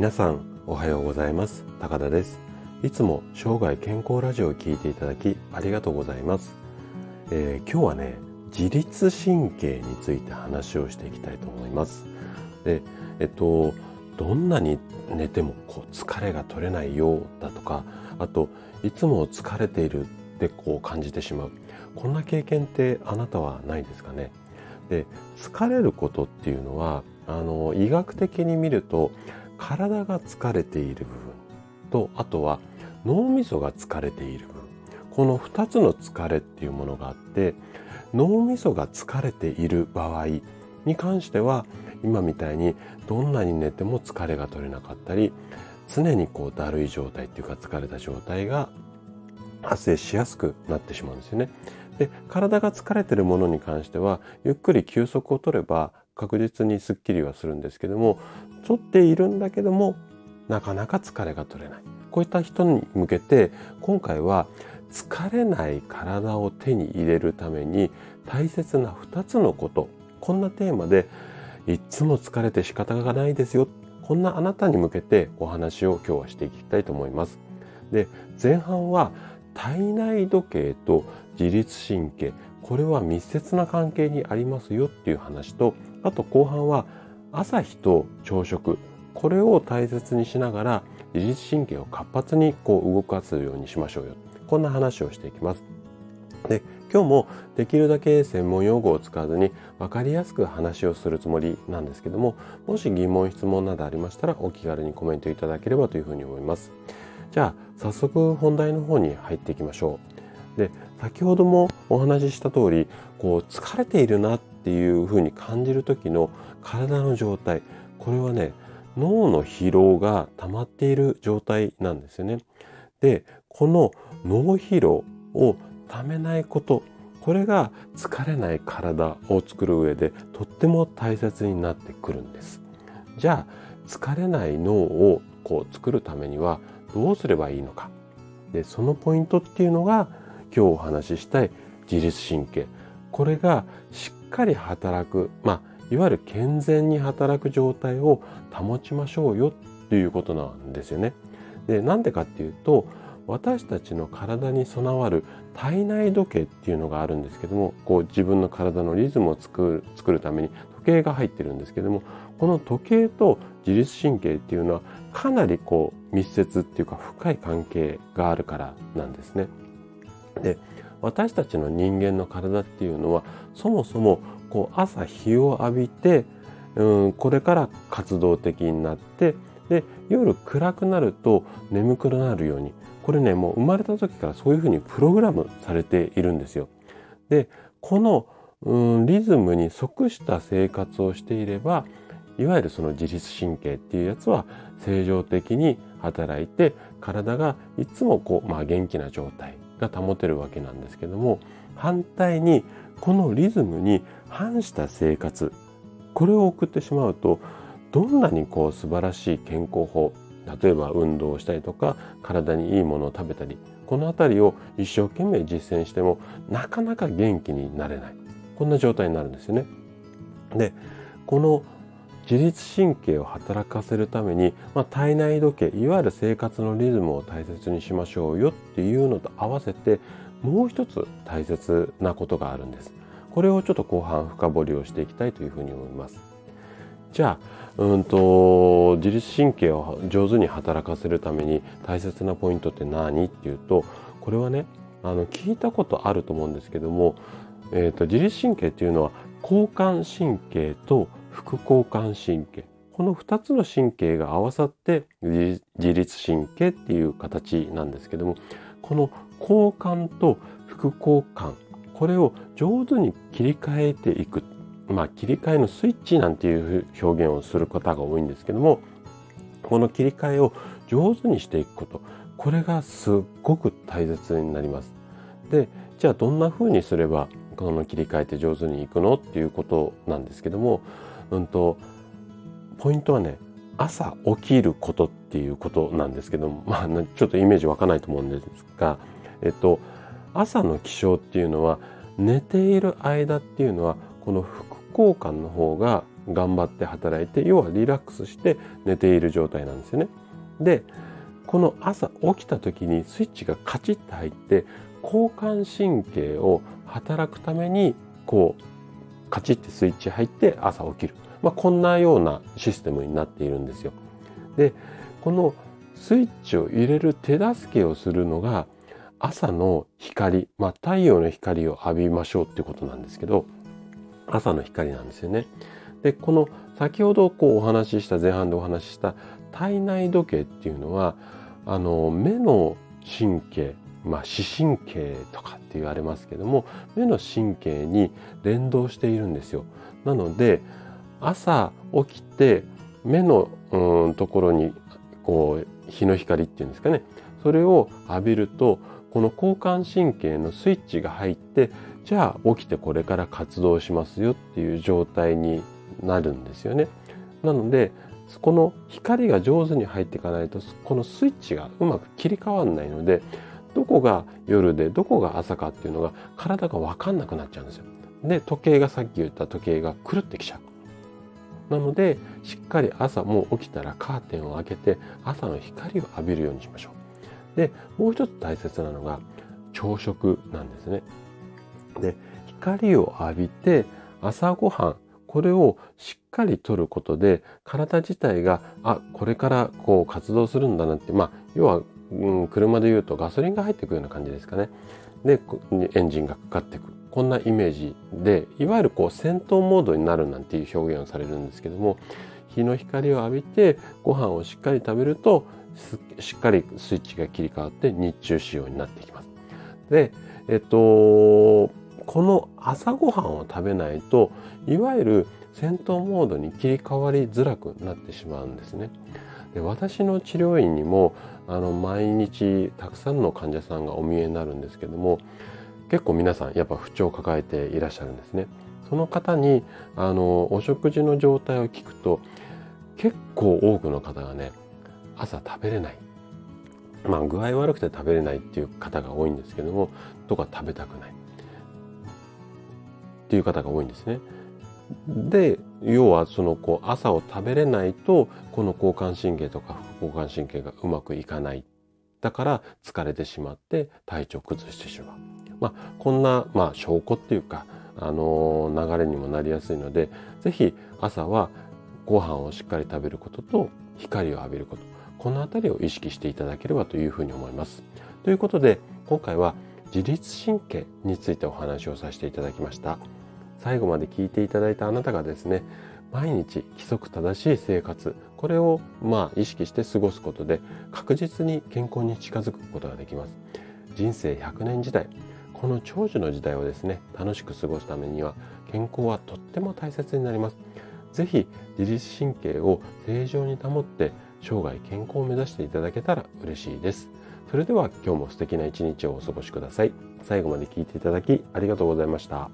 皆さんおはようございます。高田です。いつも生涯健康ラジオを聞いていただきありがとうございます。今日はね、自律神経について話をしていきたいと思います。で、どんなに寝てもこう疲れが取れないようだとか、あといつも疲れているってこう感じてしまう、こんな経験ってあなたはないですかね。で、疲れることっていうのは医学的に見ると、体が疲れている部分と、あとは脳みそが疲れている部分、この2つの疲れっていうものがあって、脳みそが疲れている場合に関しては、今みたいにどんなに寝ても疲れが取れなかったり、常にこうだるい状態っていうか疲れた状態が発生しやすくなってしまうんですよね。で、体が疲れているものに関しては、ゆっくり休息を取れば確実にスッキリはするんですけども、取っているんだけどもなかなか疲れが取れない、こういった人に向けて、今回は疲れない体を手に入れるために大切な2つのこと、こんなテーマで、いつも疲れて仕方がないですよ、こんなあなたに向けてお話を今日はしていきたいと思います。で、前半は体内時計と自律神経、これは密接な関係にありますよっていう話と、あと後半は朝日と朝食、これを大切にしながら自律神経を活発にこう動かすようにしましょうよ、こんな話をしていきます。で、今日もできるだけ専門用語を使わずに分かりやすく話をするつもりなんですけども、もし疑問質問などありましたらお気軽にコメントいただければというふうに思います。じゃあ早速本題の方に入っていきましょう。で、先ほどもお話しした通り、こう疲れているなっていうふうに感じる時の体の状態、これはね、脳の疲労が溜まっている状態なんですよね。で、この脳疲労をためないこと、これが疲れない体を作る上でとっても大切になってくるんです。じゃあ疲れない脳をこう作るためにはどうすればいいのか。で、そのポイントっていうのが、今日お話ししたい自律神経、これがしっかり働く、いわゆる健全に働く状態を保ちましょうよっていうことなんですよね。で、なんでかっていうと、私たちの体に備わる体内時計っていうのがあるんですけども、こう自分の体のリズムを作るために時計が入ってるんですけども、この時計と自律神経っていうのはかなりこう密接っていうか深い関係があるからなんですね。で、私たちの人間の体っていうのは、そもそもこう朝日を浴びて、これから活動的になって、で、夜暗くなると眠くなるように、これね、もう生まれた時からそういうふうにプログラムされているんですよ。で、この、リズムに即した生活をしていれば、いわゆるその自律神経っていうやつは正常的に働いて、体がいつもこう、元気な状態が保てるわけなんですけども、反対にこのリズムに反した生活、これを送ってしまうと、どんなにこう素晴らしい健康法、例えば運動をしたりとか体にいいものを食べたり、このあたりを一生懸命実践してもなかなか元気になれない、こんな状態になるんですよね。で、この自律神経を働かせるために、体内時計、いわゆる生活のリズムを大切にしましょうよっていうのと合わせて、もう一つ大切なことがあるんです。これをちょっと後半深掘りをしていきたいというふうに思います。じゃあ、自律神経を上手に働かせるために大切なポイントって何っていうと、これはね、聞いたことあると思うんですけども、自律神経っていうのは交感神経と副交感神経、この2つの神経が合わさって自律神経っていう形なんですけども、この交感と副交感、これを上手に切り替えていく、切り替えのスイッチなんていう表現をする方が多いんですけども、この切り替えを上手にしていくこと、これがすっごく大切になります。で、じゃあどんな風にすればこの切り替えて上手にいくのっていうことなんですけども、ポイントはね、朝起きることっていうことなんですけども、ちょっとイメージ湧かないと思うんですが、朝の起床っていうのは、寝ている間っていうのはこの副交感の方が頑張って働いて、要はリラックスして寝ている状態なんですよね。で、この朝起きた時にスイッチがカチッと入って、交感神経を働くためにこうカチッてスイッチ入って朝起きる、こんなようなシステムになっているんですよ。で、このスイッチを入れる手助けをするのが朝の光、太陽の光を浴びましょうっていうことなんですけど、朝の光なんですよね。で、この先ほどこうお話しした前半でお話しした体内時計っていうのは、目の神経、視神経とかって言われますけども、目の神経に連動しているんですよ。なので朝起きて目のところにこう日の光っていうんですかね、それを浴びるとこの交感神経のスイッチが入って、じゃあ起きてこれから活動しますよっていう状態になるんですよね。なのでこの光が上手に入っていかないと、このスイッチがうまく切り替わらないので、どこが夜でどこが朝かっていうのが体が分かんなくなっちゃうんですよ。で、時計がさっき言った時計が狂ってきちゃう。なのでしっかり朝もう起きたらカーテンを開けて朝の光を浴びるようにしましょう。で、もう一つ大切なのが朝食なんですね。で、光を浴びて朝ごはん、これをしっかりとることで体自体がこれからこう活動するんだなって、要は車でいうとガソリンが入ってくるような感じですかね。で、エンジンがかかってくる、こんなイメージで、いわゆるこう戦闘モードになるなんていう表現をされるんですけども、日の光を浴びてご飯をしっかり食べるとしっかりスイッチが切り替わって日中仕様になってきます。で、この朝ごはんを食べないと、いわゆる戦闘モードに切り替わりづらくなってしまうんですね。で、私の治療院にも毎日たくさんの患者さんがお見えになるんですけども、結構皆さんやっぱ不調を抱えていらっしゃるんですね。その方にお食事の状態を聞くと、結構多くの方がね、朝食べれない、具合悪くて食べれないっていう方が多いんですけども、とか食べたくないっていう方が多いんですね。で、要はそのこう朝を食べれないと、この交感神経とか副交感神経がうまくいかない。だから疲れてしまって体調を崩してしまう。こんな証拠っていうか流れにもなりやすいので、ぜひ朝はご飯をしっかり食べることと光を浴びること。このあたりを意識していただければというふうに思います。ということで今回は自律神経についてお話をさせていただきました。最後まで聞いていただいたあなたがですね、毎日規則正しい生活、これを意識して過ごすことで確実に健康に近づくことができます。人生100年時代、この長寿の時代をですね、楽しく過ごすためには健康はとっても大切になります。ぜひ自律神経を正常に保って生涯健康を目指していただけたら嬉しいです。それでは今日も素敵な一日をお過ごしください。最後まで聞いていただきありがとうございました。